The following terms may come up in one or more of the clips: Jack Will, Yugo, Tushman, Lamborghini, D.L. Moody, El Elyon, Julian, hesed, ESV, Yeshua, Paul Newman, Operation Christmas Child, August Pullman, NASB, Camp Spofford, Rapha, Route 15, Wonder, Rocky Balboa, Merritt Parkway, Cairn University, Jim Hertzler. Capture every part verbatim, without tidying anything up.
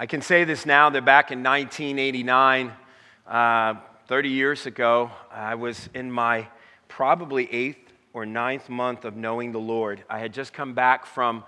I can say this now, that back in nineteen eighty-nine, uh, thirty years ago, I was in my probably eighth or ninth month of knowing the Lord. I had just come back from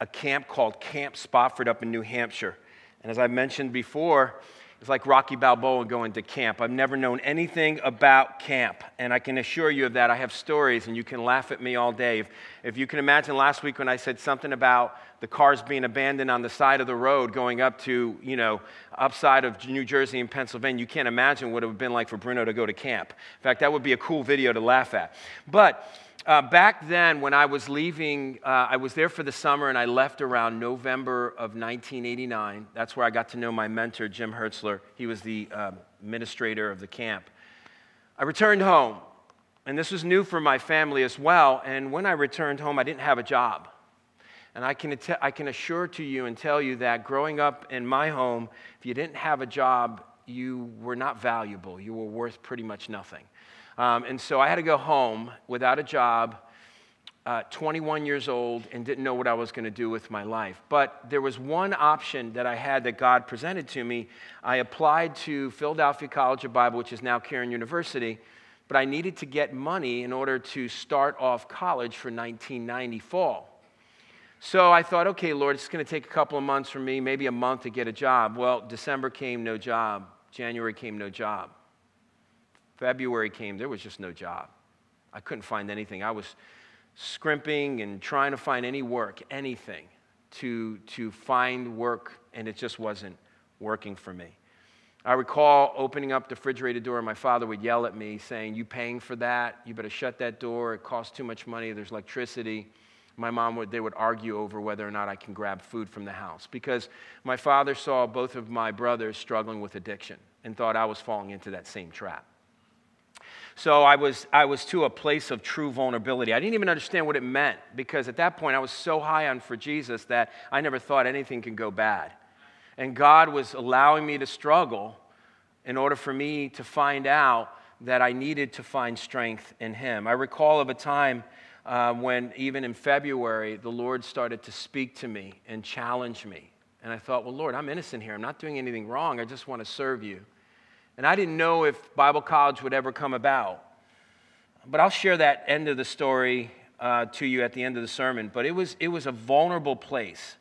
a camp called Camp Spofford up in New Hampshire. And as I mentioned before, it's like Rocky Balboa going to camp. I've never known anything about camp, and I can assure you of that. I have stories, and you can laugh at me all day. If, if you can imagine last week when I said something about the cars being abandoned on the side of the road going up to, you know, upside of New Jersey and Pennsylvania, you can't imagine what it would have been like for Bruno to go to camp. In fact, that would be a cool video to laugh at. But uh, back then when I was leaving, uh, I was there for the summer, and I left around November of nineteen eighty-nine. That's where I got to know my mentor, Jim Hertzler. He was the uh, administrator of the camp. I returned home, and this was new for my family as well. And when I returned home, I didn't have a job. And I can att- I can assure to you and tell you that growing up in my home, if you didn't have a job, you were not valuable. You were worth pretty much nothing. Um, and so I had to go home without a job, uh, twenty-one years old, and didn't know what I was going to do with my life. But there was one option that I had that God presented to me. I applied to Philadelphia College of Bible, which is now Cairn University, but I needed to get money in order to start off college for nineteen ninety fall. So I thought, okay, Lord, it's going to take a couple of months for me, maybe a month to get a job. Well, December came, no job. January came, no job. February came, there was just no job. I couldn't find anything. I was scrimping and trying to find any work, anything, to, to find work, and it just wasn't working for me. I recall opening up the refrigerator door, and my father would yell at me, saying, "You paying for that? You better shut that door. It costs too much money. There's electricity." My mom would, they would argue over whether or not I can grab food from the house, because my father saw both of my brothers struggling with addiction and thought I was falling into that same trap. So I was I was to a place of true vulnerability. I didn't even understand what it meant, because at that point I was so high on for Jesus that I never thought anything could go bad. And God was allowing me to struggle in order for me to find out that I needed to find strength in Him. I recall of a time Uh, when even in February, the Lord started to speak to me and challenge me. And I thought, well, Lord, I'm innocent here. I'm not doing anything wrong. I just want to serve you. And I didn't know if Bible college would ever come about. But I'll share that end of the story uh, to you at the end of the sermon. But it was it was a vulnerable place.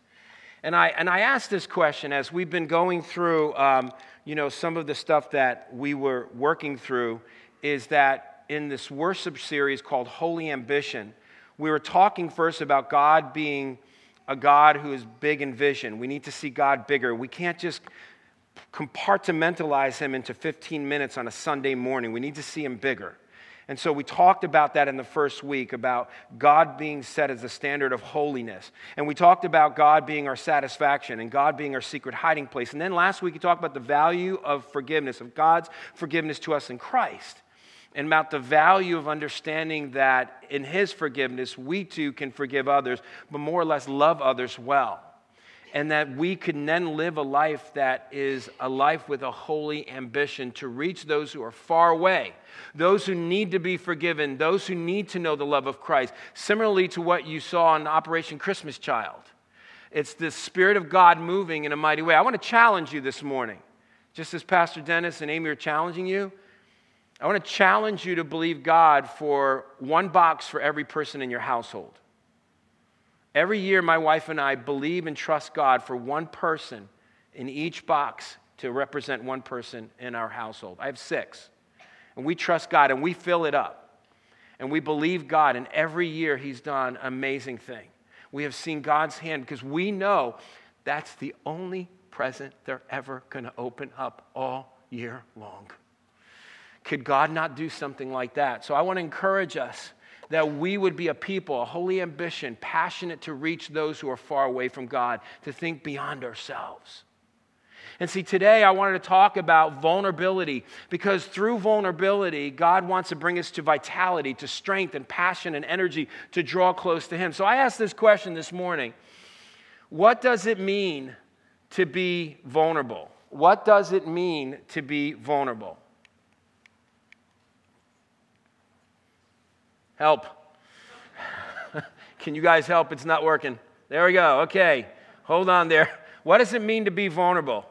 And I and I asked this question as we've been going through, um, you know, some of the stuff that we were working through, is that in this worship series called Holy Ambition, we were talking first about God being a God who is big in vision. We need to see God bigger. We can't just compartmentalize Him into fifteen minutes on a Sunday morning. We need to see Him bigger. And so we talked about that in the first week, about God being set as the standard of holiness. And we talked about God being our satisfaction and God being our secret hiding place. And then last week, we talked about the value of forgiveness, of God's forgiveness to us in Christ, and about the value of understanding that in His forgiveness, we too can forgive others, but more or less love others well. And that we can then live a life that is a life with a holy ambition to reach those who are far away, those who need to be forgiven, those who need to know the love of Christ. Similarly to what you saw in Operation Christmas Child. It's the Spirit of God moving in a mighty way. I want to challenge you this morning. Just as Pastor Dennis and Amy are challenging you, I want to challenge you to believe God for one box for every person in your household. Every year, my wife and I believe and trust God for one person in each box to represent one person in our household. I have six. And we trust God, and we fill it up. And we believe God, and every year He's done an amazing thing. We have seen God's hand, because we know that's the only present they're ever going to open up all year long. Could God not do something like that? So I want to encourage us that we would be a people, a holy ambition, passionate to reach those who are far away from God, to think beyond ourselves. And see, today I wanted to talk about vulnerability, because through vulnerability, God wants to bring us to vitality, to strength and passion and energy to draw close to Him. So I asked this question this morning: what does it mean to be vulnerable? What does it mean to be vulnerable? Help. Can you guys help? It's not working. There we go. Okay. Hold on there. What does it mean to be vulnerable?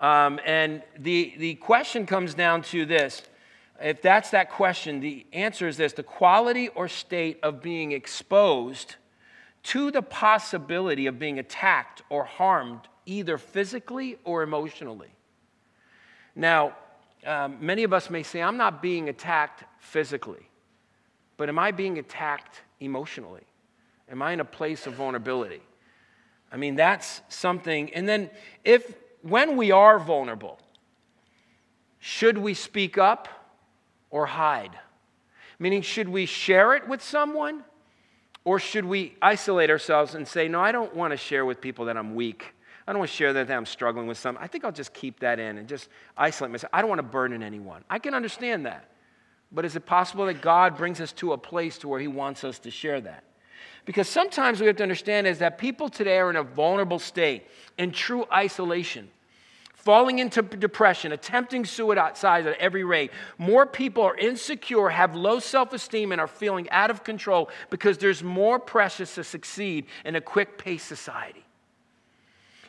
Um, and the, the question comes down to this. If that's that question, the answer is this. The quality or state of being exposed to the possibility of being attacked or harmed, either physically or emotionally. Now, um, many of us may say, I'm not being attacked physically, but am I being attacked emotionally? Am I in a place of vulnerability? I mean, that's something. And then if when we are vulnerable, should we speak up or hide? Meaning, should we share it with someone? Or should we isolate ourselves and say, no, I don't want to share with people that I'm weak. I don't want to share that I'm struggling with something. I think I'll just keep that in and just isolate myself. I don't want to burden anyone. I can understand that. But is it possible that God brings us to a place to where he wants us to share that? Because sometimes we have to understand is that people today are in a vulnerable state, in true isolation, falling into depression, attempting suicide at every rate. More people are insecure, have low self-esteem, and are feeling out of control because there's more pressure to succeed in a quick-paced society.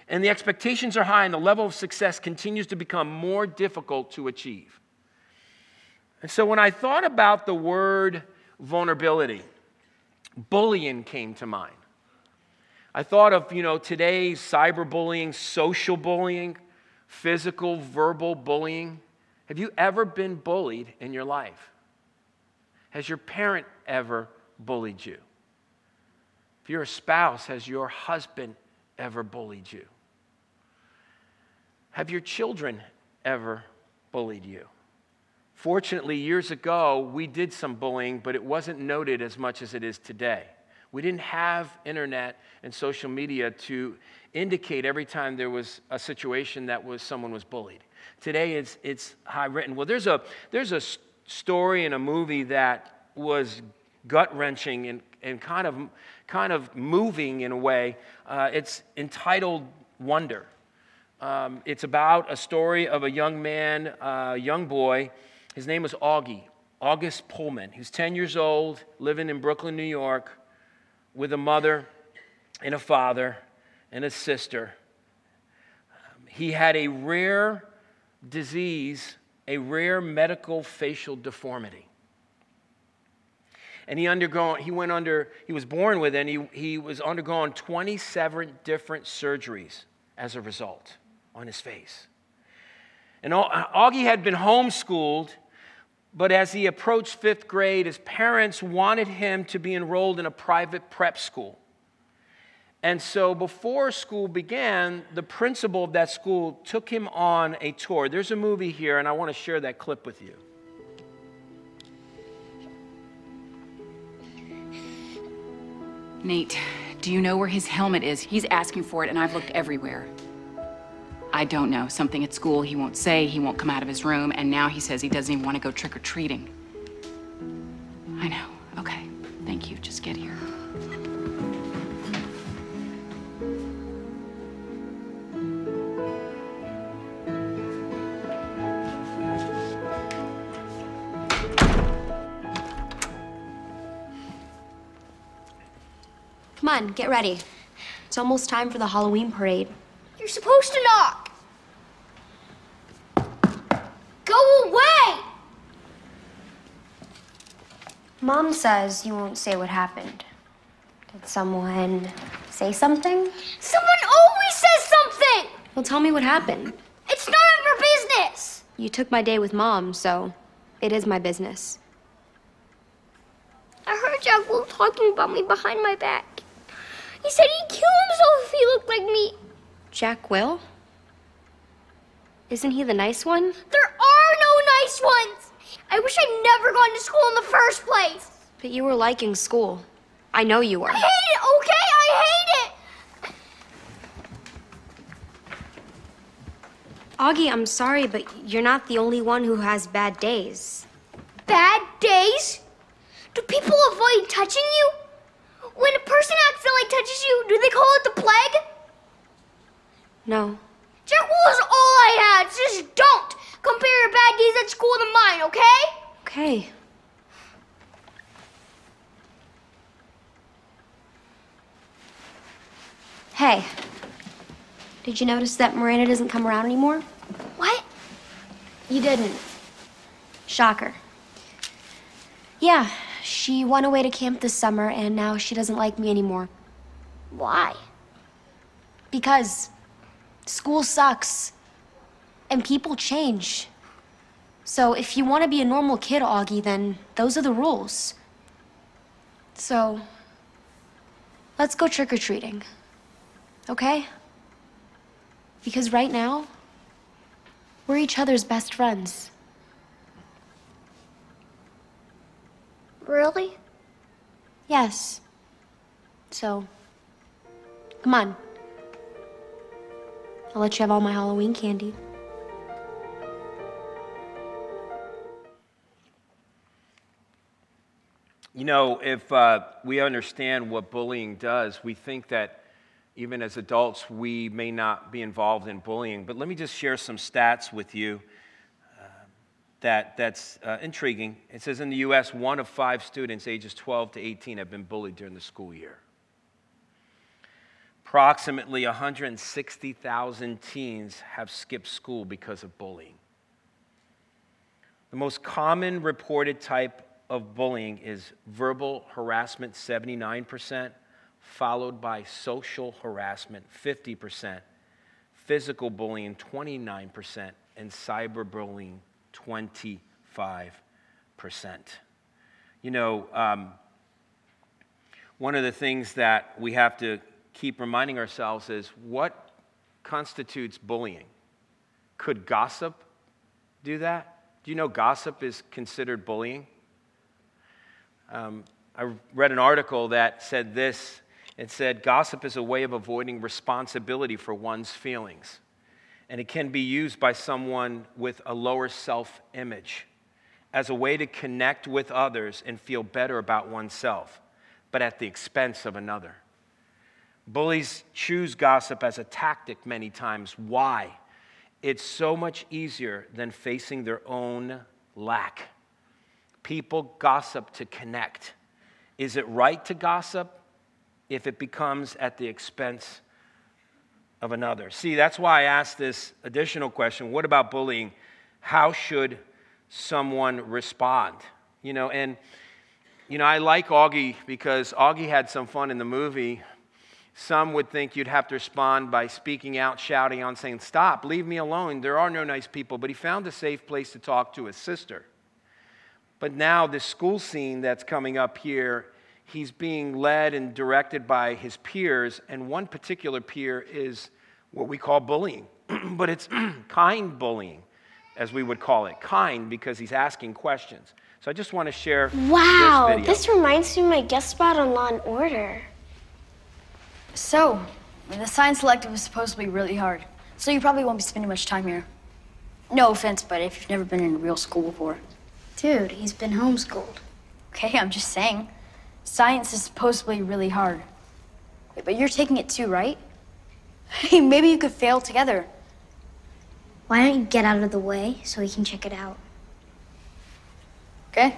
And the expectations are high, and the level of success continues to become more difficult to achieve. And so when I thought about the word vulnerability, bullying came to mind. I thought of, you know, today's cyberbullying, social bullying, physical, verbal bullying. Have you ever been bullied in your life? Has your parent ever bullied you? If you're a spouse, has your husband ever bullied you? Have your children ever bullied you? Fortunately, years ago, we did some bullying, but it wasn't noted as much as it is today. We didn't have internet and social media to indicate every time there was a situation that was someone was bullied. Today, it's it's high written. Well, there's a there's a story in a movie that was gut-wrenching and, and kind of kind of moving in a way. Uh, it's entitled Wonder. Um, it's about a story of a young man, a uh, young boy. His name was Augie, August Pullman. He was ten years old, living in Brooklyn, New York, with a mother and a father and a sister. Um, he had a rare disease, a rare medical facial deformity. And he undergone, he went under, he was born with it, and he, he was undergone twenty-seven different surgeries as a result on his face. And Augie had been homeschooled. But as he approached fifth grade, his parents wanted him to be enrolled in a private prep school. And so before school began, the principal of that school took him on a tour. There's a movie here, and I want to share that clip with you. Nate, do you know where his helmet is? He's asking for it, and I've looked everywhere. I don't know, something at school he won't say, he won't come out of his room, and now he says he doesn't even want to go trick-or-treating. I know, okay, thank you, just get here. Come on, get ready. It's almost time for the Halloween parade. You're supposed to knock. Mom says you won't say what happened. Did someone say something? Someone always says something! Well, tell me what happened. It's none of your business! You took my day with Mom, so it is my business. I heard Jack Will talking about me behind my back. He said he'd kill himself if he looked like me. Jack Will? Isn't he the nice one? There are no nice ones! I wish I'd never gone to school in the first place. But you were liking school. I know you were. I hate it, okay? I hate it! Augie, I'm sorry, but you're not the only one who has bad days. Bad days? Do people avoid touching you? When a person accidentally touches you, do they call it the plague? No. Jack Will is all I had, just don't! Compare your bad days at school to mine, okay? Okay. Hey. Did you notice that Miranda doesn't come around anymore? What? You didn't. Shocker. Yeah, she went away to camp this summer, and now she doesn't like me anymore. Why? Because school sucks, and people change. So if you want to be a normal kid, Augie, then those are the rules. So let's go trick-or-treating, okay? Because right now, we're each other's best friends. Really? Yes. So, come on. I'll let you have all my Halloween candy. You know, if uh, we understand what bullying does, we think that even as adults, we may not be involved in bullying. But let me just share some stats with you uh, that, that's uh, intriguing. It says in the U S, one of five students ages twelve to eighteen have been bullied during the school year. Approximately one hundred sixty thousand teens have skipped school because of bullying. The most common reported type of bullying is verbal harassment, seventy-nine percent, followed by social harassment, fifty percent, physical bullying, twenty-nine percent, and cyberbullying, twenty-five percent. You know, um, one of the things that we have to keep reminding ourselves is what constitutes bullying? Could gossip do that? Do you know gossip is considered bullying? Um, I read an article that said this. It said, gossip is a way of avoiding responsibility for one's feelings, and it can be used by someone with a lower self-image as a way to connect with others and feel better about oneself, but at the expense of another. Bullies choose gossip as a tactic many times. Why? It's so much easier than facing their own lack. People gossip to connect. Is it right to gossip if it becomes at the expense of another? See, that's why I asked this additional question. What about bullying? How should someone respond? You know, and, you know, I like Augie because Augie had some fun in the movie. Some would think you'd have to respond by speaking out, shouting out, saying, stop, leave me alone. There are no nice people. But he found a safe place to talk to his sister. But now this school scene that's coming up here, he's being led and directed by his peers, and one particular peer is what we call bullying. But it's kind bullying, as we would call it. Kind, because he's asking questions. So I just want to share wow, this video. Wow, this reminds me of my guest spot on Law and Order. So, the science elective is supposed to be really hard, so you probably won't be spending much time here. No offense, but if you've never been in a real school before. Dude, he's been homeschooled. Okay, I'm just saying. Science is supposedly really hard. Wait, but you're taking it too, right? Hey, maybe you could fail together. Why don't you get out of the way so we can check it out? Okay.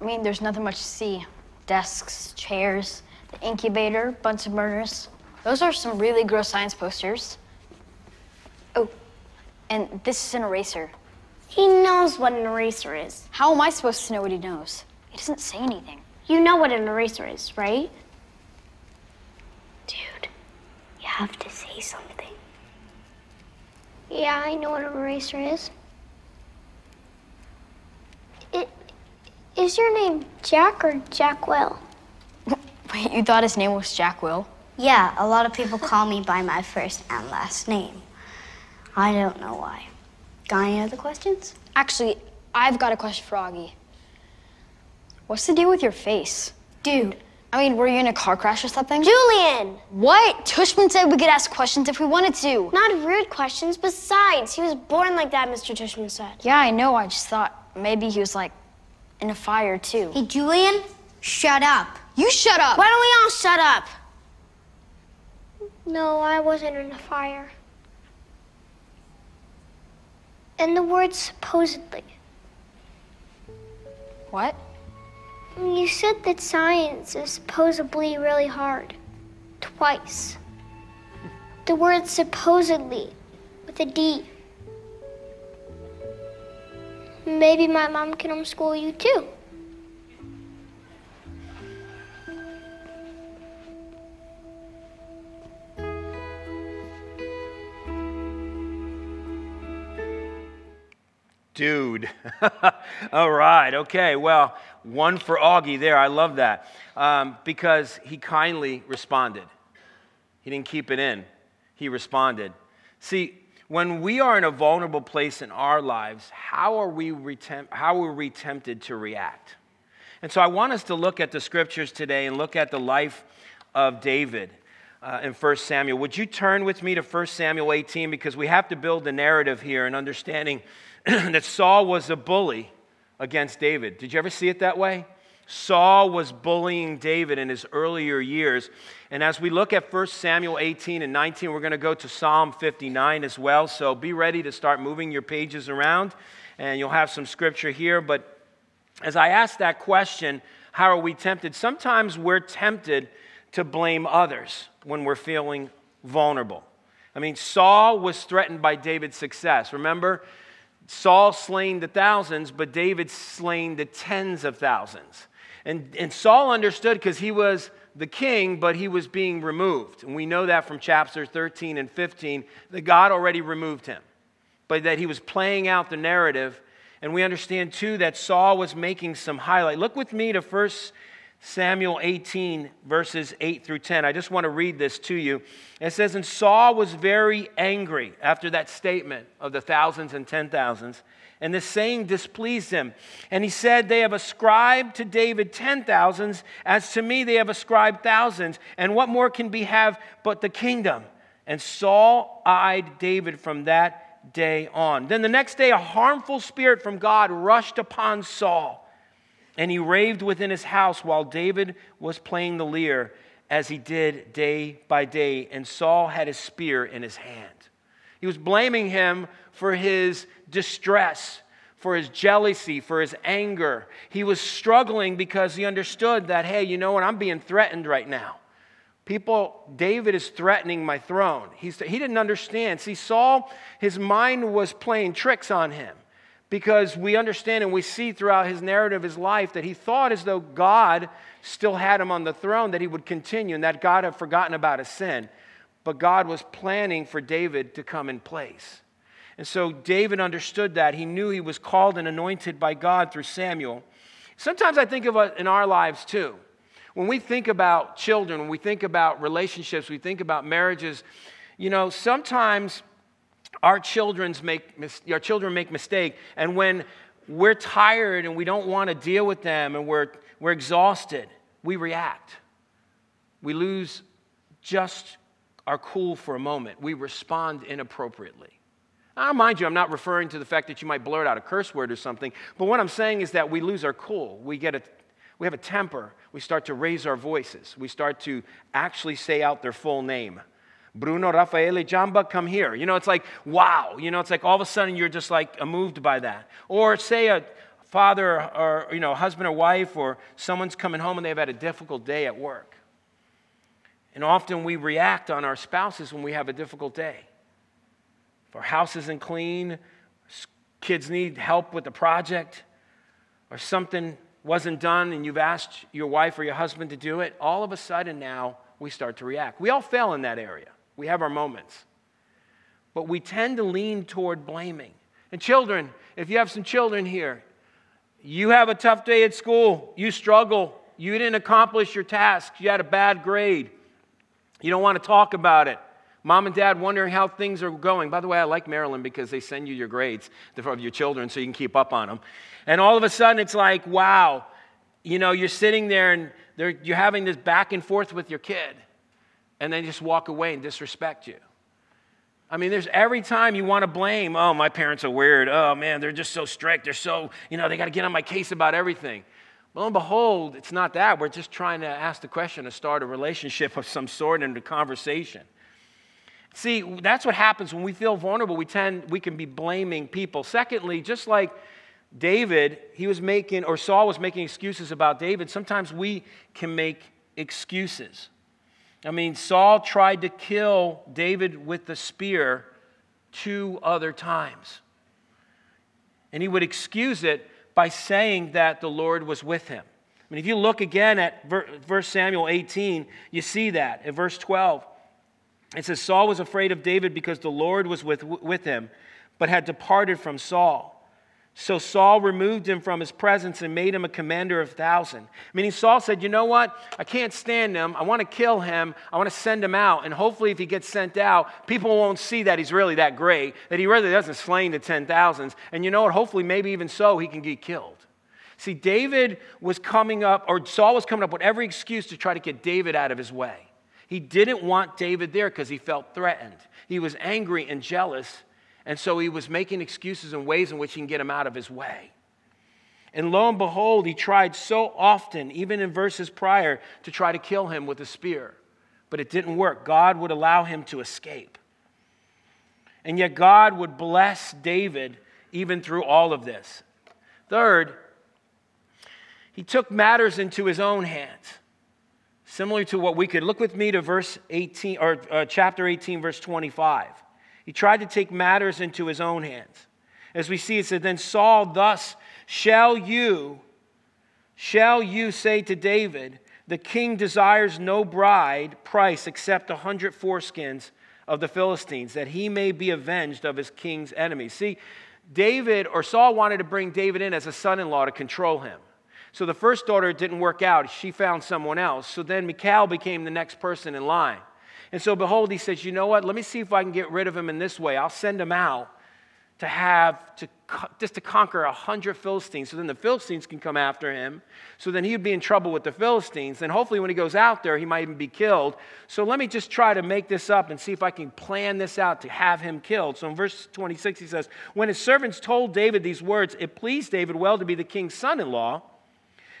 I mean, there's nothing much to see. Desks, chairs, the incubator, bunch of murders. Those are some really gross science posters. Oh, and this is an eraser. He knows what an eraser is. How am I supposed to know what he knows? He doesn't say anything. You know what an eraser is, right? Dude, you have to say something. Yeah, I know what an eraser is. It, is your name Jack or Jack Will? Wait, you thought his name was Jack Will? Yeah, a lot of people call me by my first and last name. I don't know why. Got any other questions? Actually, I've got a question for Augie. What's the deal with your face? Dude. I mean, were you in a car crash or something? Julian! What? Tushman said we could ask questions if we wanted to. Not rude questions. Besides, he was born like that, Mister Tushman said. Yeah, I know. I just thought maybe he was, like, in a fire, too. Hey, Julian, shut up. You shut up! Why don't we all shut up? No, I wasn't in a fire. And the word supposedly. What? You said that science is supposedly really hard. Twice. The word supposedly, with a D. Maybe my mom can homeschool you too. Dude. All right. Okay. Well, one for Augie there. I love that. Um, because he kindly responded. He didn't keep it in. He responded. See, when we are in a vulnerable place in our lives, how are we, retem- how are we tempted to react? And so I want us to look at the scriptures today and look at the life of David. Uh, in First Samuel. Would you turn with me to First Samuel eighteen, because we have to build the narrative here and understanding that Saul was a bully against David. Did you ever see it that way? Saul was bullying David in his earlier years. And as we look at First Samuel eighteen and nineteen, we're going to go to Psalm fifty-nine as well. So be ready to start moving your pages around, and you'll have some scripture here. But as I ask that question, how are we tempted? Sometimes we're tempted to blame others when we're feeling vulnerable. I mean, Saul was threatened by David's success. Remember, Saul slain the thousands, but David slain the tens of thousands. And, and Saul understood, because he was the king, but he was being removed. And we know that from chapters thirteen and fifteen, that God already removed him, but that he was playing out the narrative. And we understand, too, that Saul was making some highlight. Look with me to First Samuel eighteen, verses eight through ten. I just want to read this to you. It says, "And Saul was very angry," after that statement of the thousands and ten thousands, "and this saying displeased him. And he said, they have ascribed to David ten thousands, as to me they have ascribed thousands. And what more can we have but the kingdom? And Saul eyed David from that day on. Then the next day a harmful spirit from God rushed upon Saul. And he raved within his house while David was playing the lyre, as he did day by day. And Saul had his spear in his hand." He was blaming him for his distress, for his jealousy, for his anger. He was struggling because he understood that, hey, you know what, I'm being threatened right now. People, David is threatening my throne. He's, he didn't understand. See, Saul, his mind was playing tricks on him. Because we understand and we see throughout his narrative, his life, that he thought as though God still had him on the throne, that he would continue, and that God had forgotten about his sin. But God was planning for David to come in place. And so David understood that. He knew he was called and anointed by God through Samuel. Sometimes I think of it in our lives too. When we think about children, when we think about relationships, we think about marriages, you know, sometimes Our children's make our children make mistakes, and when we're tired and we don't want to deal with them, and we're we're exhausted, we react. We lose just our cool for a moment. We respond inappropriately. Now, mind you, I'm not referring to the fact that you might blurt out a curse word or something, but what I'm saying is that we lose our cool. We get a we have a temper. We start to raise our voices. We start to actually say out their full name. Bruno, Raffaele, Jamba, come here. You know, it's like, wow. You know, it's like all of a sudden you're just like moved by that. Or say a father or, or you know, husband or wife, or someone's coming home and they've had a difficult day at work. And often we react on our spouses when we have a difficult day. If our house isn't clean, kids need help with a project, or something wasn't done and you've asked your wife or your husband to do it, all of a sudden now we start to react. We all fail in that area. We have our moments. But we tend to lean toward blaming. And children, if you have some children here, you have a tough day at school. You struggle. You didn't accomplish your task. You had a bad grade. You don't want to talk about it. Mom and dad wondering how things are going. By the way, I like Maryland because they send you your grades of your children so you can keep up on them. And all of a sudden it's like, wow, you know, you're sitting there and you're having this back and forth with your kid. And they just walk away and disrespect you. I mean, there's every time you want to blame. Oh, my parents are weird. Oh, man, they're just so strict. They're so, you know, they got to get on my case about everything. Lo and behold, it's not that. We're just trying to ask the question to start a relationship of some sort and a conversation. See, that's what happens when we feel vulnerable. We tend, we can be blaming people. Secondly, just like David, he was making, or Saul was making excuses about David, sometimes we can make excuses. I mean, Saul tried to kill David with the spear two other times. And he would excuse it by saying that the Lord was with him. I mean, if you look again at First Samuel eighteen, you see that. At verse twelve, it says, Saul was afraid of David because the Lord was with, with him, but had departed from Saul. So Saul removed him from his presence and made him a commander of a thousand. Meaning Saul said, you know what? I can't stand him. I want to kill him. I want to send him out. And hopefully if he gets sent out, people won't see that he's really that great, that he really doesn't slay the ten thousands. And you know what? Hopefully maybe even so he can get killed. See, David was coming up, or Saul was coming up with every excuse to try to get David out of his way. He didn't want David there because he felt threatened. He was angry and jealous, and so he was making excuses and ways in which he can get him out of his way. And lo and behold, he tried so often, even in verses prior, to try to kill him with a spear. But it didn't work. God would allow him to escape. And yet God would bless David even through all of this. Third, he took matters into his own hands, similar to what we could. Look with me to verse eighteen, or uh, chapter eighteen, verse twenty-five. He tried to take matters into his own hands. As we see, it said, then Saul, thus shall you, shall you say to David, the king desires no bride price except a hundred foreskins of the Philistines, that he may be avenged of his king's enemies. See, David, or Saul, wanted to bring David in as a son-in-law to control him. So the first daughter didn't work out. She found someone else. So then Michal became the next person in line. And so behold, he says, you know what? Let me see if I can get rid of him in this way. I'll send him out to have, to just to conquer a hundred Philistines. So then the Philistines can come after him. So then he would be in trouble with the Philistines. And hopefully when he goes out there, he might even be killed. So let me just try to make this up and see if I can plan this out to have him killed. So in verse twenty-six, he says, when his servants told David these words, it pleased David well to be the king's son-in-law.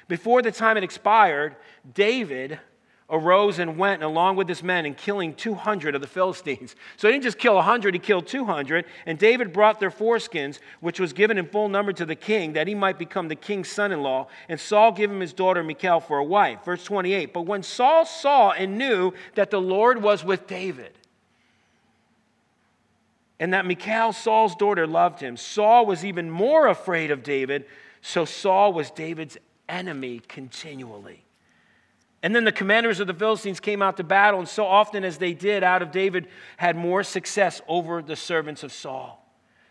Before the time it expired, David arose and went along with his men and killing two hundred of the Philistines. So he didn't just kill one hundred, he killed two hundred. And David brought their foreskins, which was given in full number to the king, that he might become the king's son-in-law. And Saul gave him his daughter Michal for a wife. Verse twenty-eight, but when Saul saw and knew that the Lord was with David, and that Michal, Saul's daughter, loved him, Saul was even more afraid of David. So Saul was David's enemy continually. And then the commanders of the Philistines came out to battle, and so often as they did, out of David had more success over the servants of Saul,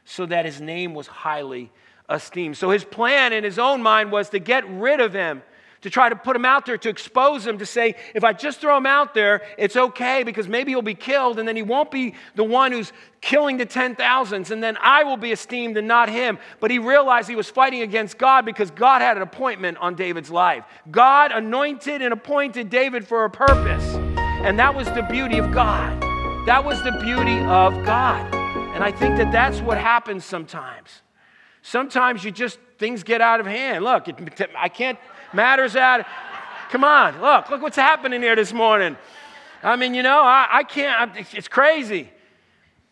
so that his name was highly esteemed. So his plan in his own mind was to get rid of him, to try to put him out there, to expose him, to say, if I just throw him out there, it's okay, because maybe he'll be killed, and then he won't be the one who's killing the ten thousands, and then I will be esteemed and not him. But he realized he was fighting against God, because God had an appointment on David's life. God anointed and appointed David for a purpose, and that was the beauty of God. That was the beauty of God. And I think that that's what happens sometimes. Sometimes you just, things get out of hand. Look, it, I can't... Matters out. Come on, look, look what's happening here this morning. I mean, you know, I, I can't, I, it's crazy.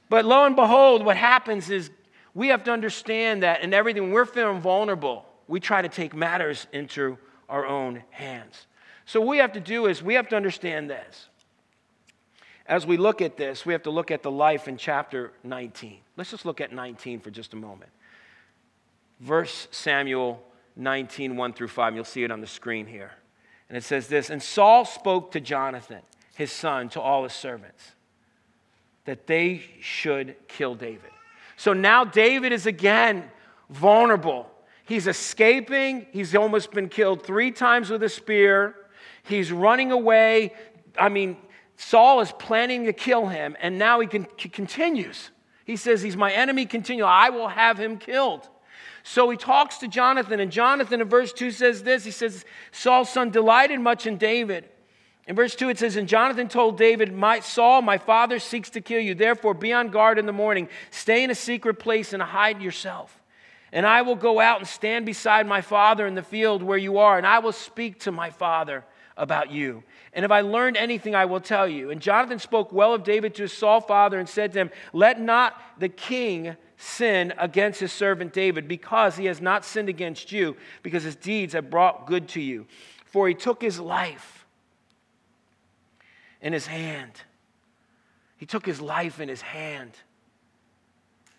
But lo and behold, what happens is we have to understand that in everything, when we're feeling vulnerable, we try to take matters into our own hands. So what we have to do is we have to understand this. As we look at this, we have to look at the life in chapter nineteen. Let's just look at nineteen for just a moment. First Samuel nineteen, one through five. You'll see it on the screen here. And it says this, and Saul spoke to Jonathan, his son, to all his servants, that they should kill David. So now David is again vulnerable. He's escaping. He's almost been killed three times with a spear. He's running away. I mean, Saul is planning to kill him, and now he can, he continues. He says, he's my enemy continually. I will have him killed. So he talks to Jonathan, and Jonathan in verse two says this. He says, Saul's son delighted much in David. In verse two it says, and Jonathan told David, my Saul, my father seeks to kill you. Therefore, be on guard in the morning. Stay in a secret place and hide yourself. And I will go out and stand beside my father in the field where you are, and I will speak to my father about you. And if I learned anything, I will tell you. And Jonathan spoke well of David to his Saul father and said to him, let not the king sin against his servant David, because he has not sinned against you, because his deeds have brought good to you. For he took his life in his hand. He took his life in his hand.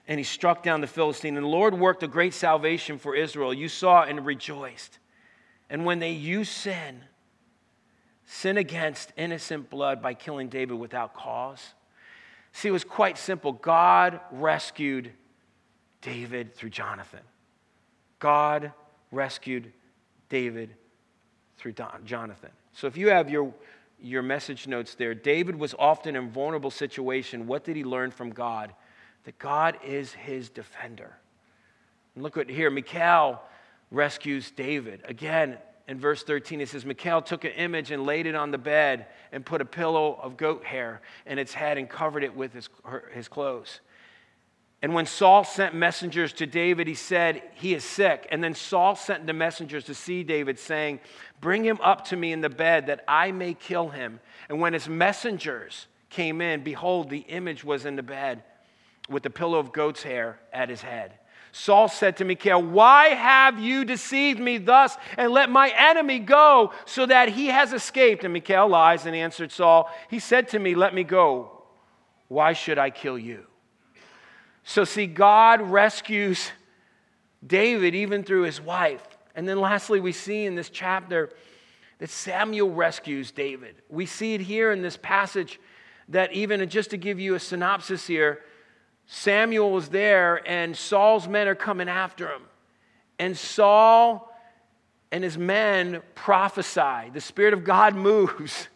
And he struck down the Philistine. And the Lord worked a great salvation for Israel. You saw and rejoiced. And when they used sin, sin against innocent blood by killing David without cause. See, it was quite simple. God rescued David through Jonathan. God rescued David through Don- Jonathan. So if you have your, your message notes there, David was often in a vulnerable situation. What did he learn from God? That God is his defender. And look what here, Michal rescues David. Again, in verse thirteen, it says, Michal took an image and laid it on the bed and put a pillow of goat hair in its head and covered it with his, her, his clothes. And when Saul sent messengers to David, he said, he is sick. And then Saul sent the messengers to see David, saying, bring him up to me in the bed that I may kill him. And when his messengers came in, behold, the image was in the bed with the pillow of goat's hair at his head. Saul said to Michal, why have you deceived me thus and let my enemy go so that he has escaped? And Michal lies and answered Saul, he said to me, let me go. Why should I kill you? So see, God rescues David even through his wife. And then lastly, we see in this chapter that Samuel rescues David. We see it here in this passage that even, just to give you a synopsis here, Samuel is there, and Saul's men are coming after him. And Saul and his men prophesy. The Spirit of God moves,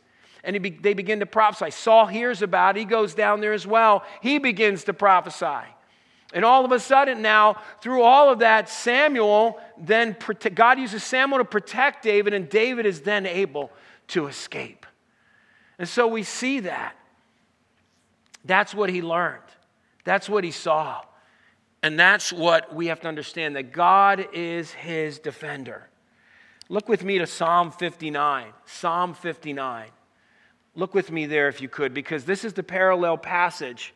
and he be, they begin to prophesy. Saul hears about it. He goes down there as well. He begins to prophesy. And all of a sudden now, through all of that, Samuel then, protect, God uses Samuel to protect David, and David is then able to escape. And so we see that. That's what he learned. That's what he saw. And that's what we have to understand, that God is his defender. Look with me to Psalm fifty-nine. Psalm fifty-nine. Look with me there if you could, because this is the parallel passage.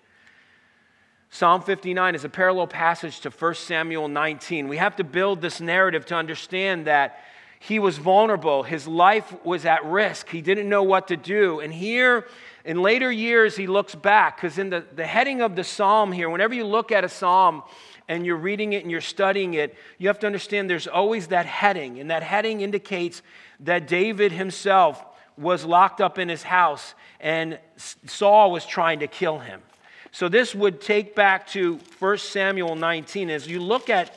Psalm fifty-nine is a parallel passage to First Samuel nineteen. We have to build this narrative to understand that he was vulnerable. His life was at risk. He didn't know what to do. And here, in later years, he looks back, because in the, the heading of the psalm here, whenever you look at a psalm and you're reading it and you're studying it, you have to understand there's always that heading. And that heading indicates that David himself was locked up in his house and Saul was trying to kill him. So this would take back to First Samuel nineteen. As you look at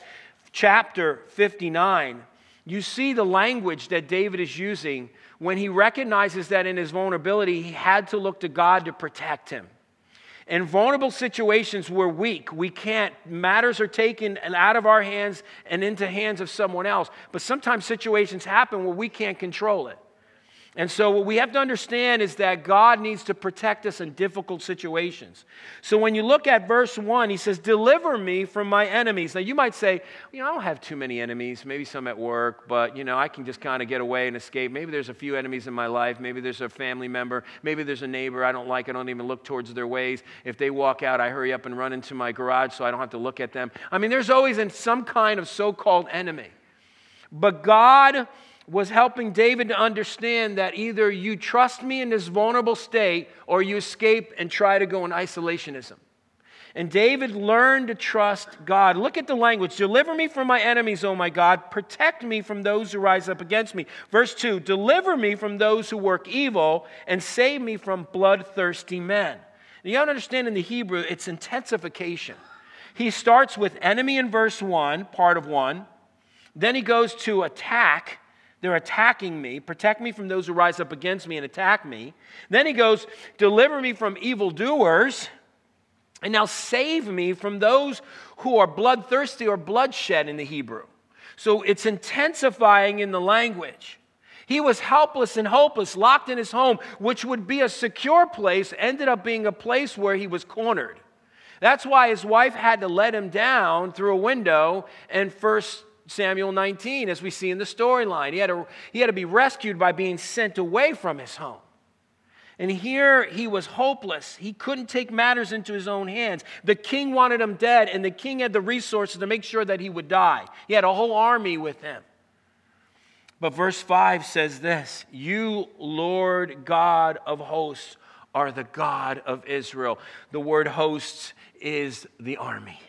chapter fifty-nine, you see the language that David is using when he recognizes that in his vulnerability, he had to look to God to protect him. In vulnerable situations, we're weak. We can't. Matters are taken out of our hands and into hands of someone else. But sometimes situations happen where we can't control it. And so what we have to understand is that God needs to protect us in difficult situations. So when you look at verse one, he says, deliver me from my enemies. Now you might say, you know, I don't have too many enemies, maybe some at work, but you know, I can just kind of get away and escape. Maybe there's a few enemies in my life. Maybe there's a family member. Maybe there's a neighbor I don't like. I don't even look towards their ways. If they walk out, I hurry up and run into my garage so I don't have to look at them. I mean, there's always some kind of so-called enemy. But God was helping David to understand that either you trust me in this vulnerable state or you escape and try to go in isolationism. And David learned to trust God. Look at the language. Deliver me from my enemies, O my God. Protect me from those who rise up against me. Verse two, deliver me from those who work evil and save me from bloodthirsty men. Now, you have to understand in the Hebrew, it's intensification. He starts with enemy in verse one, part of one. Then he goes to attack. They're attacking me. Protect me from those who rise up against me and attack me. Then he goes, deliver me from evildoers. And now save me from those who are bloodthirsty or bloodshed in the Hebrew. So it's intensifying in the language. He was helpless and hopeless, locked in his home, which would be a secure place, ended up being a place where he was cornered. That's why his wife had to let him down through a window and first Samuel nineteen, as we see in the storyline. He had to, he had to be rescued by being sent away from his home. And here he was hopeless. He couldn't take matters into his own hands. The king wanted him dead, and the king had the resources to make sure that he would die. He had a whole army with him. But verse five says this, you, Lord God of hosts, are the God of Israel. The word hosts is the army.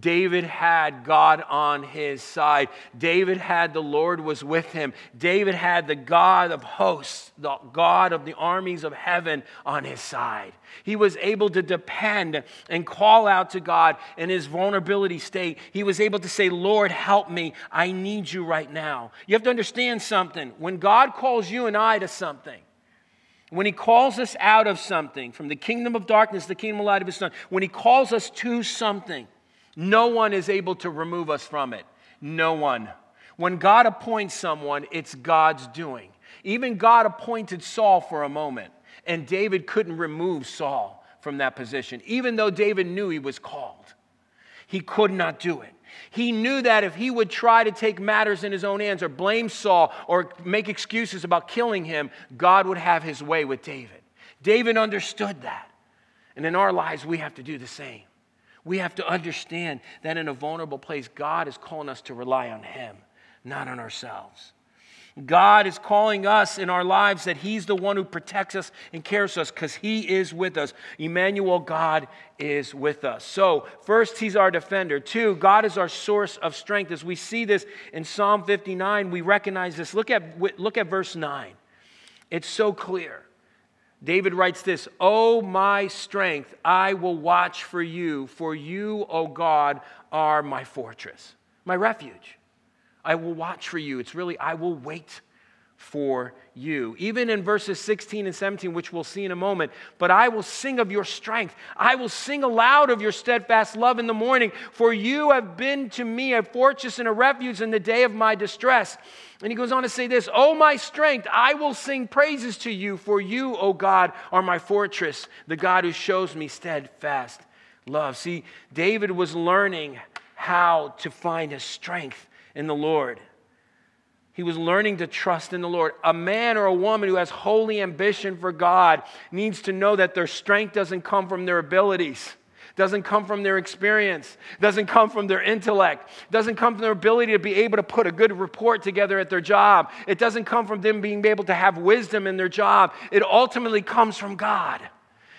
David had God on his side. David had the Lord was with him. David had the God of hosts, the God of the armies of heaven on his side. He was able to depend and call out to God in his vulnerability state. He was able to say, Lord, help me. I need you right now. You have to understand something. When God calls you and I to something, when he calls us out of something, from the kingdom of darkness to the kingdom of light of his son, when he calls us to something, no one is able to remove us from it. No one. When God appoints someone, it's God's doing. Even God appointed Saul for a moment, and David couldn't remove Saul from that position, even though David knew he was called. He could not do it. He knew that if he would try to take matters in his own hands or blame Saul or make excuses about killing him, God would have his way with David. David understood that. And in our lives, we have to do the same. We have to understand that in a vulnerable place, God is calling us to rely on him, not on ourselves. God is calling us in our lives that he's the one who protects us and cares for us because he is with us. Emmanuel, God is with us. So first, he's our defender. Two, God is our source of strength. As we see this in Psalm fifty-nine, we recognize this. Look at, look at verse nine. It's so clear. David writes this, "O my strength, I will watch for you, for you, O God, are my fortress, my refuge. I will watch for you." It's really, I will wait for you. Even in verses sixteen and seventeen, which we'll see in a moment, "But I will sing of your strength. I will sing aloud of your steadfast love in the morning, for you have been to me a fortress and a refuge in the day of my distress." And he goes on to say this, "O my strength, I will sing praises to you, for you, O God, are my fortress, the God who shows me steadfast love." See, David was learning how to find his strength in the Lord. He was learning to trust in the Lord. A man or a woman who has holy ambition for God needs to know that their strength doesn't come from their abilities, doesn't come from their experience, doesn't come from their intellect, doesn't come from their ability to be able to put a good report together at their job. It doesn't come from them being able to have wisdom in their job. It ultimately comes from God.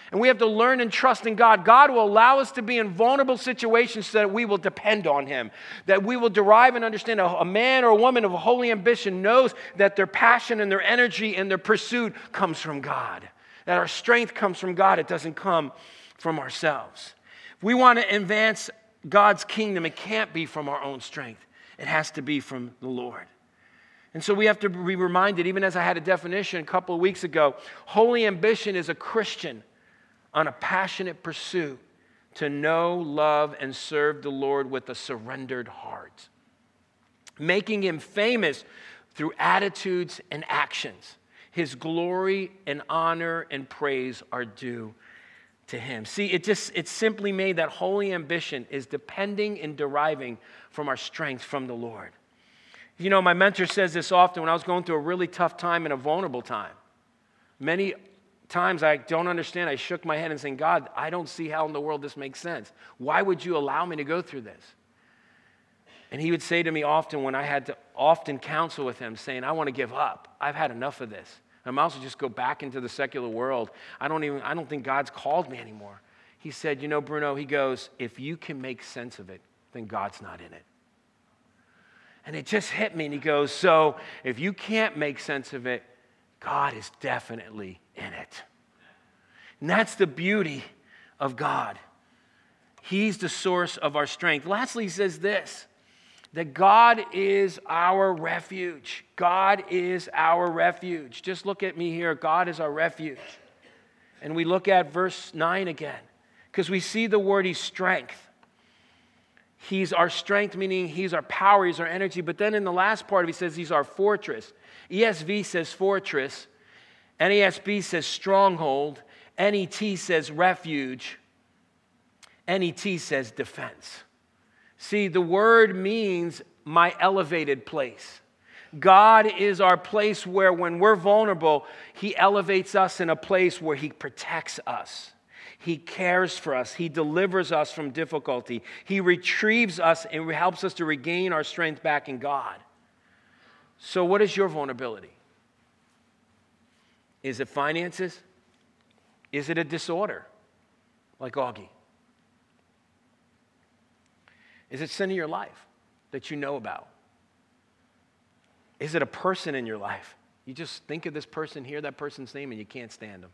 And we have to learn and trust in God. God will allow us to be in vulnerable situations so that we will depend on him, that we will derive and understand. A, a man or a woman of holy ambition knows that their passion and their energy and their pursuit comes from God, that our strength comes from God. It doesn't come from ourselves. If we want to advance God's kingdom, it can't be from our own strength. It has to be from the Lord. And so we have to be reminded, even as I had a definition a couple of weeks ago, holy ambition is a Christian on a passionate pursuit to know, love, and serve the Lord with a surrendered heart, making him famous through attitudes and actions. His glory and honor and praise are due to him. See, it just it's simply made that holy ambition is depending and deriving from our strength from the Lord. You know, my mentor says this often when I was going through a really tough time and a vulnerable time. Many times I don't understand. I shook my head and saying, God, I don't see how in the world this makes sense. Why would you allow me to go through this? And he would say to me often when I had to often counsel with him saying, I want to give up. I've had enough of this. I might as well just go back into the secular world. I don't even, I don't think God's called me anymore. He said, you know, Bruno, he goes, if you can make sense of it, then God's not in it. And it just hit me and he goes, so if you can't make sense of it, God is definitely in it. And that's the beauty of God. He's the source of our strength. Lastly, he says this, that God is our refuge. God is our refuge. Just look at me here. God is our refuge. And we look at verse nine again, because we see the word he's strength. He's our strength, meaning he's our power, he's our energy. But then in the last part, he says he's our fortress. E S V says fortress. N A S B says stronghold. N E T says refuge. N E T says defense. See, the word means my elevated place. God is our place where when we're vulnerable, he elevates us in a place where he protects us. He cares for us. He delivers us from difficulty. He retrieves us and helps us to regain our strength back in God. So what is your vulnerability? Is it finances? Is it a disorder, like Augie? Is it sin in your life that you know about? Is it a person in your life? You just think of this person, hear that person's name, and you can't stand them.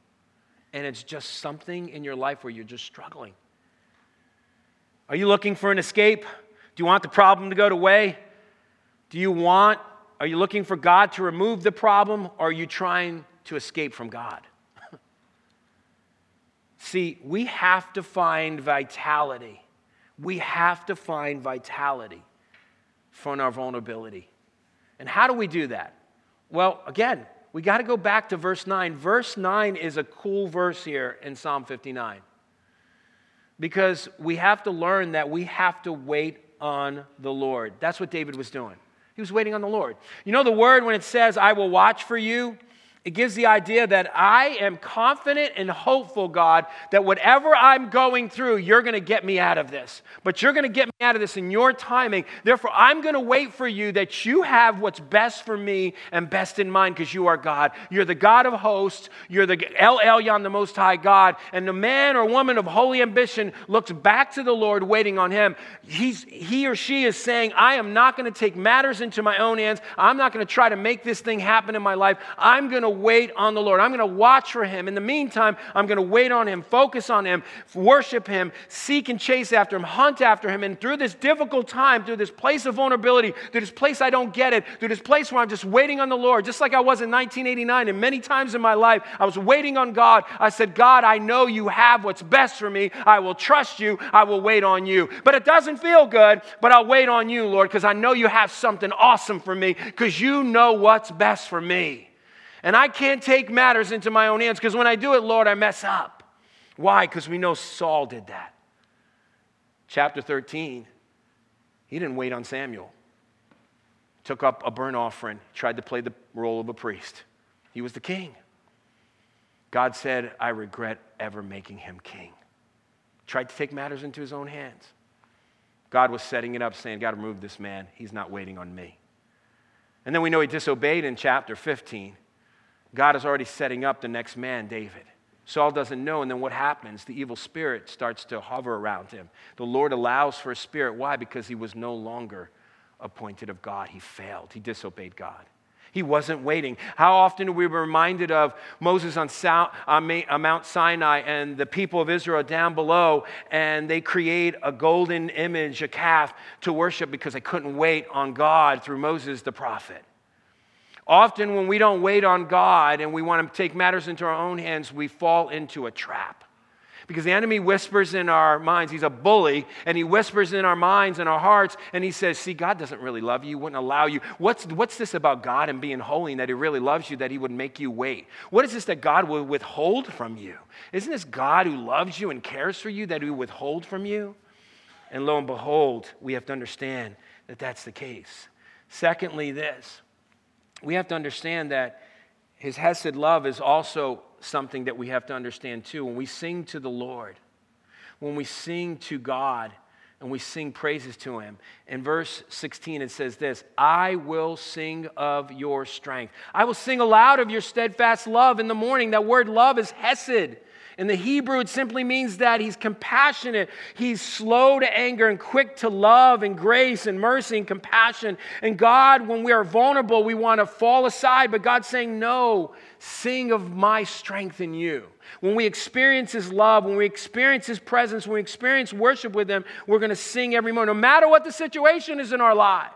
And it's just something in your life where you're just struggling. Are you looking for an escape? Do you want the problem to go away? Do you want, are you looking for God to remove the problem, or are you trying to escape from God? See, we have to find vitality. We have to find vitality from our vulnerability. And how do we do that? Well, again, we got to go back to verse nine. Verse nine is a cool verse here in Psalm fifty-nine, because we have to learn that we have to wait on the Lord. That's what David was doing. He was waiting on the Lord. You know, the word, when it says, I will watch for you, it gives the idea that I am confident and hopeful, God, that whatever I'm going through, you're going to get me out of this. But you're going to get me out of this in your timing. Therefore, I'm going to wait for you, that you have what's best for me and best in mind, because you are God. You're the God of hosts. You're the El Elyon, the Most High God. And the man or woman of holy ambition looks back to the Lord, waiting on him. He's, he or she is saying, I am not going to take matters into my own hands. I'm not going to try to make this thing happen in my life. I'm going to wait on the Lord. I'm going to watch for him. In the meantime, I'm going to wait on him, focus on him, worship him, seek and chase after him, hunt after him. And through this difficult time, through this place of vulnerability, through this place I don't get it, through this place where I'm just waiting on the Lord, just like I was in nineteen eighty-nine, and many times in my life, I was waiting on God. I said, God, I know you have what's best for me. I will trust you. I will wait on you. But it doesn't feel good, but I'll wait on you, Lord, because I know you have something awesome for me, because you know what's best for me. And I can't take matters into my own hands, because when I do it, Lord, I mess up. Why? Because we know Saul did that. Chapter thirteen, he didn't wait on Samuel. Took up a burnt offering, tried to play the role of a priest. He was the king. God said, I regret ever making him king. Tried to take matters into his own hands. God was setting it up, saying, got to remove this man. He's not waiting on me. And then we know he disobeyed in chapter fifteen. God is already setting up the next man, David. Saul doesn't know, and then what happens? The evil spirit starts to hover around him. The Lord allows for a spirit. Why? Because he was no longer appointed of God. He failed. He disobeyed God. He wasn't waiting. How often are we reminded of Moses on, South, on Mount Sinai, and the people of Israel down below, and they create a golden image, a calf, to worship because they couldn't wait on God through Moses the prophet. Often when we don't wait on God and we want to take matters into our own hands, we fall into a trap. Because the enemy whispers in our minds, he's a bully, and he whispers in our minds and our hearts, and he says, see, God doesn't really love you, he wouldn't allow you. What's, what's this about God and being holy, and that he really loves you, that he would make you wait? What is this that God will withhold from you? Isn't this God who loves you and cares for you that he will withhold from you? And lo and behold, we have to understand that that's the case. Secondly, this. We have to understand that his hesed love is also something that we have to understand too. When we sing to the Lord, when we sing to God, and we sing praises to him, in verse sixteen it says this, I will sing of your strength. I will sing aloud of your steadfast love in the morning. That word love is hesed. In the Hebrew, it simply means that he's compassionate. He's slow to anger and quick to love and grace and mercy and compassion. And God, when we are vulnerable, we want to fall aside. But God's saying, no, sing of my strength in you. When we experience his love, when we experience his presence, when we experience worship with him, we're going to sing every morning, no matter what the situation is in our lives.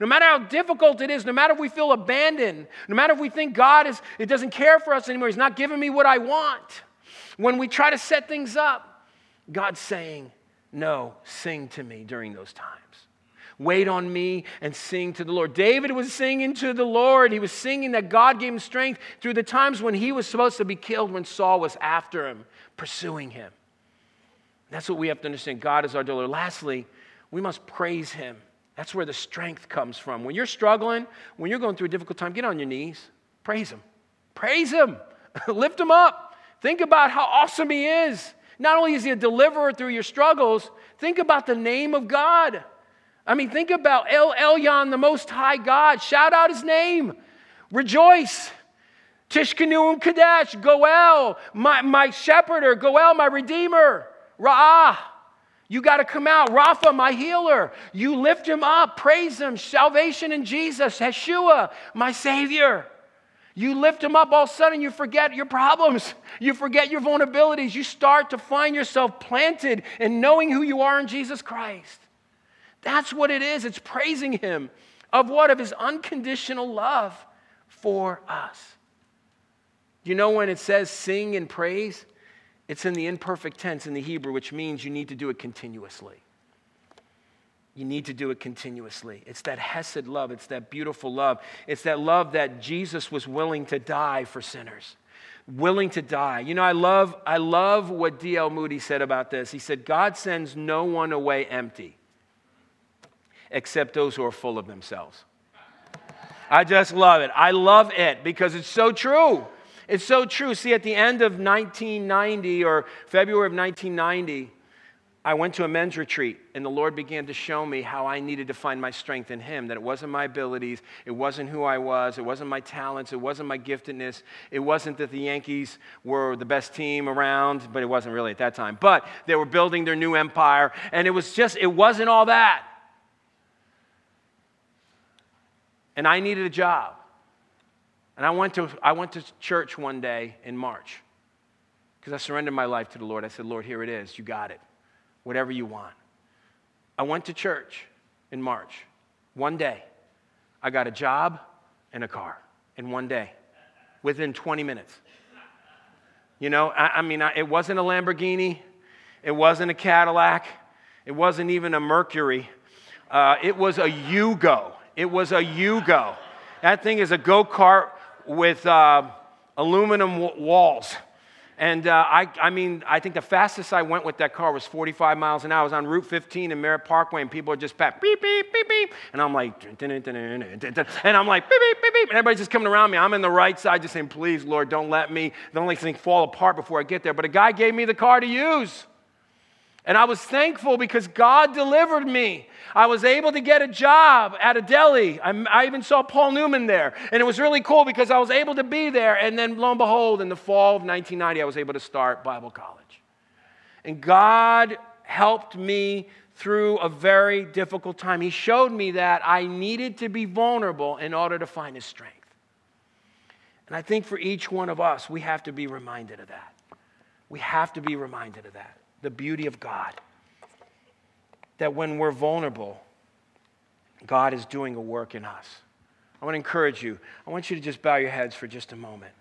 No matter how difficult it is, no matter if we feel abandoned, no matter if we think God is, it doesn't care for us anymore, he's not giving me what I want. When we try to set things up, God's saying, no, sing to me during those times. Wait on me and sing to the Lord. David was singing to the Lord. He was singing that God gave him strength through the times when he was supposed to be killed, when Saul was after him, pursuing him. That's what we have to understand. God is our deliverer. Lastly, we must praise him. That's where the strength comes from. When you're struggling, when you're going through a difficult time, get on your knees. Praise him. Praise him. Lift him up. Think about how awesome he is. Not only is he a deliverer through your struggles, think about the name of God. I mean, think about El Elyon, the Most High God. Shout out his name. Rejoice. Tishkanu and Kadesh, Goel, my, my shepherder, Goel, my redeemer. Ra'ah, you got to come out. Rapha, my healer. You lift him up, praise him. Salvation in Jesus. Yeshua, my savior. You lift him up, all of a sudden you forget your problems. You forget your vulnerabilities. You start to find yourself planted and knowing who you are in Jesus Christ. That's what it is. It's praising him. Of what? Of his unconditional love for us. You know when it says sing and praise? It's in the imperfect tense in the Hebrew, which means you need to do it continuously. You need to do it continuously. It's that hesed love. It's that beautiful love. It's that love that Jesus was willing to die for sinners. Willing to die. You know, I love, I love what D L Moody said about this. He said, God sends no one away empty except those who are full of themselves. I just love it. I love it because it's so true. It's so true. See, at the end of nineteen ninety, or February of nineteen ninety, I went to a men's retreat, and the Lord began to show me how I needed to find my strength in him, that it wasn't my abilities, it wasn't who I was, it wasn't my talents, it wasn't my giftedness, it wasn't that the Yankees were the best team around, but it wasn't really at that time, but they were building their new empire, and it was just, it wasn't all that. And I needed a job. And I went to I went to church one day in March because I surrendered my life to the Lord. I said, Lord, here it is. You got it. Whatever you want. I went to church in March. One day, I got a job and a car in one day, within twenty minutes. You know, I, I mean, I, it wasn't a Lamborghini. It wasn't a Cadillac. It wasn't even a Mercury. Uh, it was a Yugo. It was a Yugo. That thing is a go-kart with uh, aluminum w- walls. And uh, I, I mean, I think the fastest I went with that car was forty-five miles an hour. I was on Route fifteen in Merritt Parkway, and people are just back, beep, beep, beep, beep. And I'm like, and I'm like, beep, beep, beep, beep. And everybody's just coming around me. I'm in the right side just saying, please, Lord, don't let me, don't let things fall apart before I get there. But a guy gave me the car to use. And I was thankful because God delivered me. I was able to get a job at a deli. I, I even saw Paul Newman there. And it was really cool because I was able to be there. And then lo and behold, in the fall of nineteen ninety, I was able to start Bible college. And God helped me through a very difficult time. He showed me that I needed to be vulnerable in order to find his strength. And I think for each one of us, we have to be reminded of that. We have to be reminded of that. The beauty of God, that when we're vulnerable, God is doing a work in us. I want to encourage you. I want you to just bow your heads for just a moment.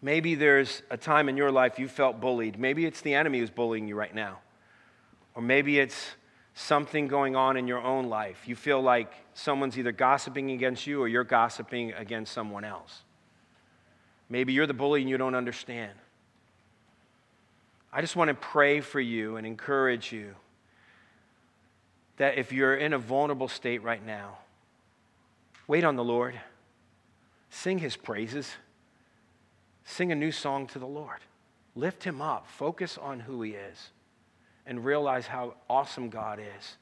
Maybe there's a time in your life you felt bullied. Maybe it's the enemy who's bullying you right now. Or maybe it's something going on in your own life. You feel like someone's either gossiping against you or you're gossiping against someone else. Maybe you're the bully and you don't understand. I just want to pray for you and encourage you that if you're in a vulnerable state right now, wait on the Lord. Sing his praises. Sing a new song to the Lord. Lift him up. Focus on who he is and realize how awesome God is.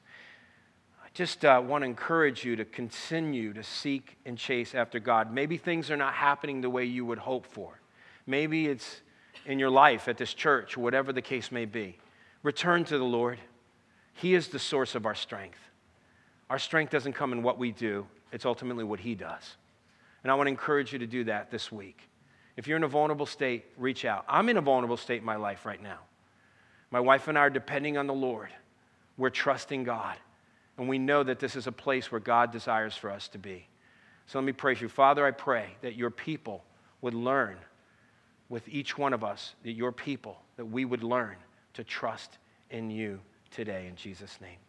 I just uh, want to encourage you to continue to seek and chase after God. Maybe things are not happening the way you would hope for. Maybe it's in your life, at this church, whatever the case may be. Return to the Lord. He is the source of our strength. Our strength doesn't come in what we do. It's ultimately what he does. And I want to encourage you to do that this week. If you're in a vulnerable state, reach out. I'm in a vulnerable state in my life right now. My wife and I are depending on the Lord. We're trusting God. And we know that this is a place where God desires for us to be. So let me pray for you. Father, I pray that your people would learn with each one of us, that your people, that we would learn to trust in you today, in Jesus' name.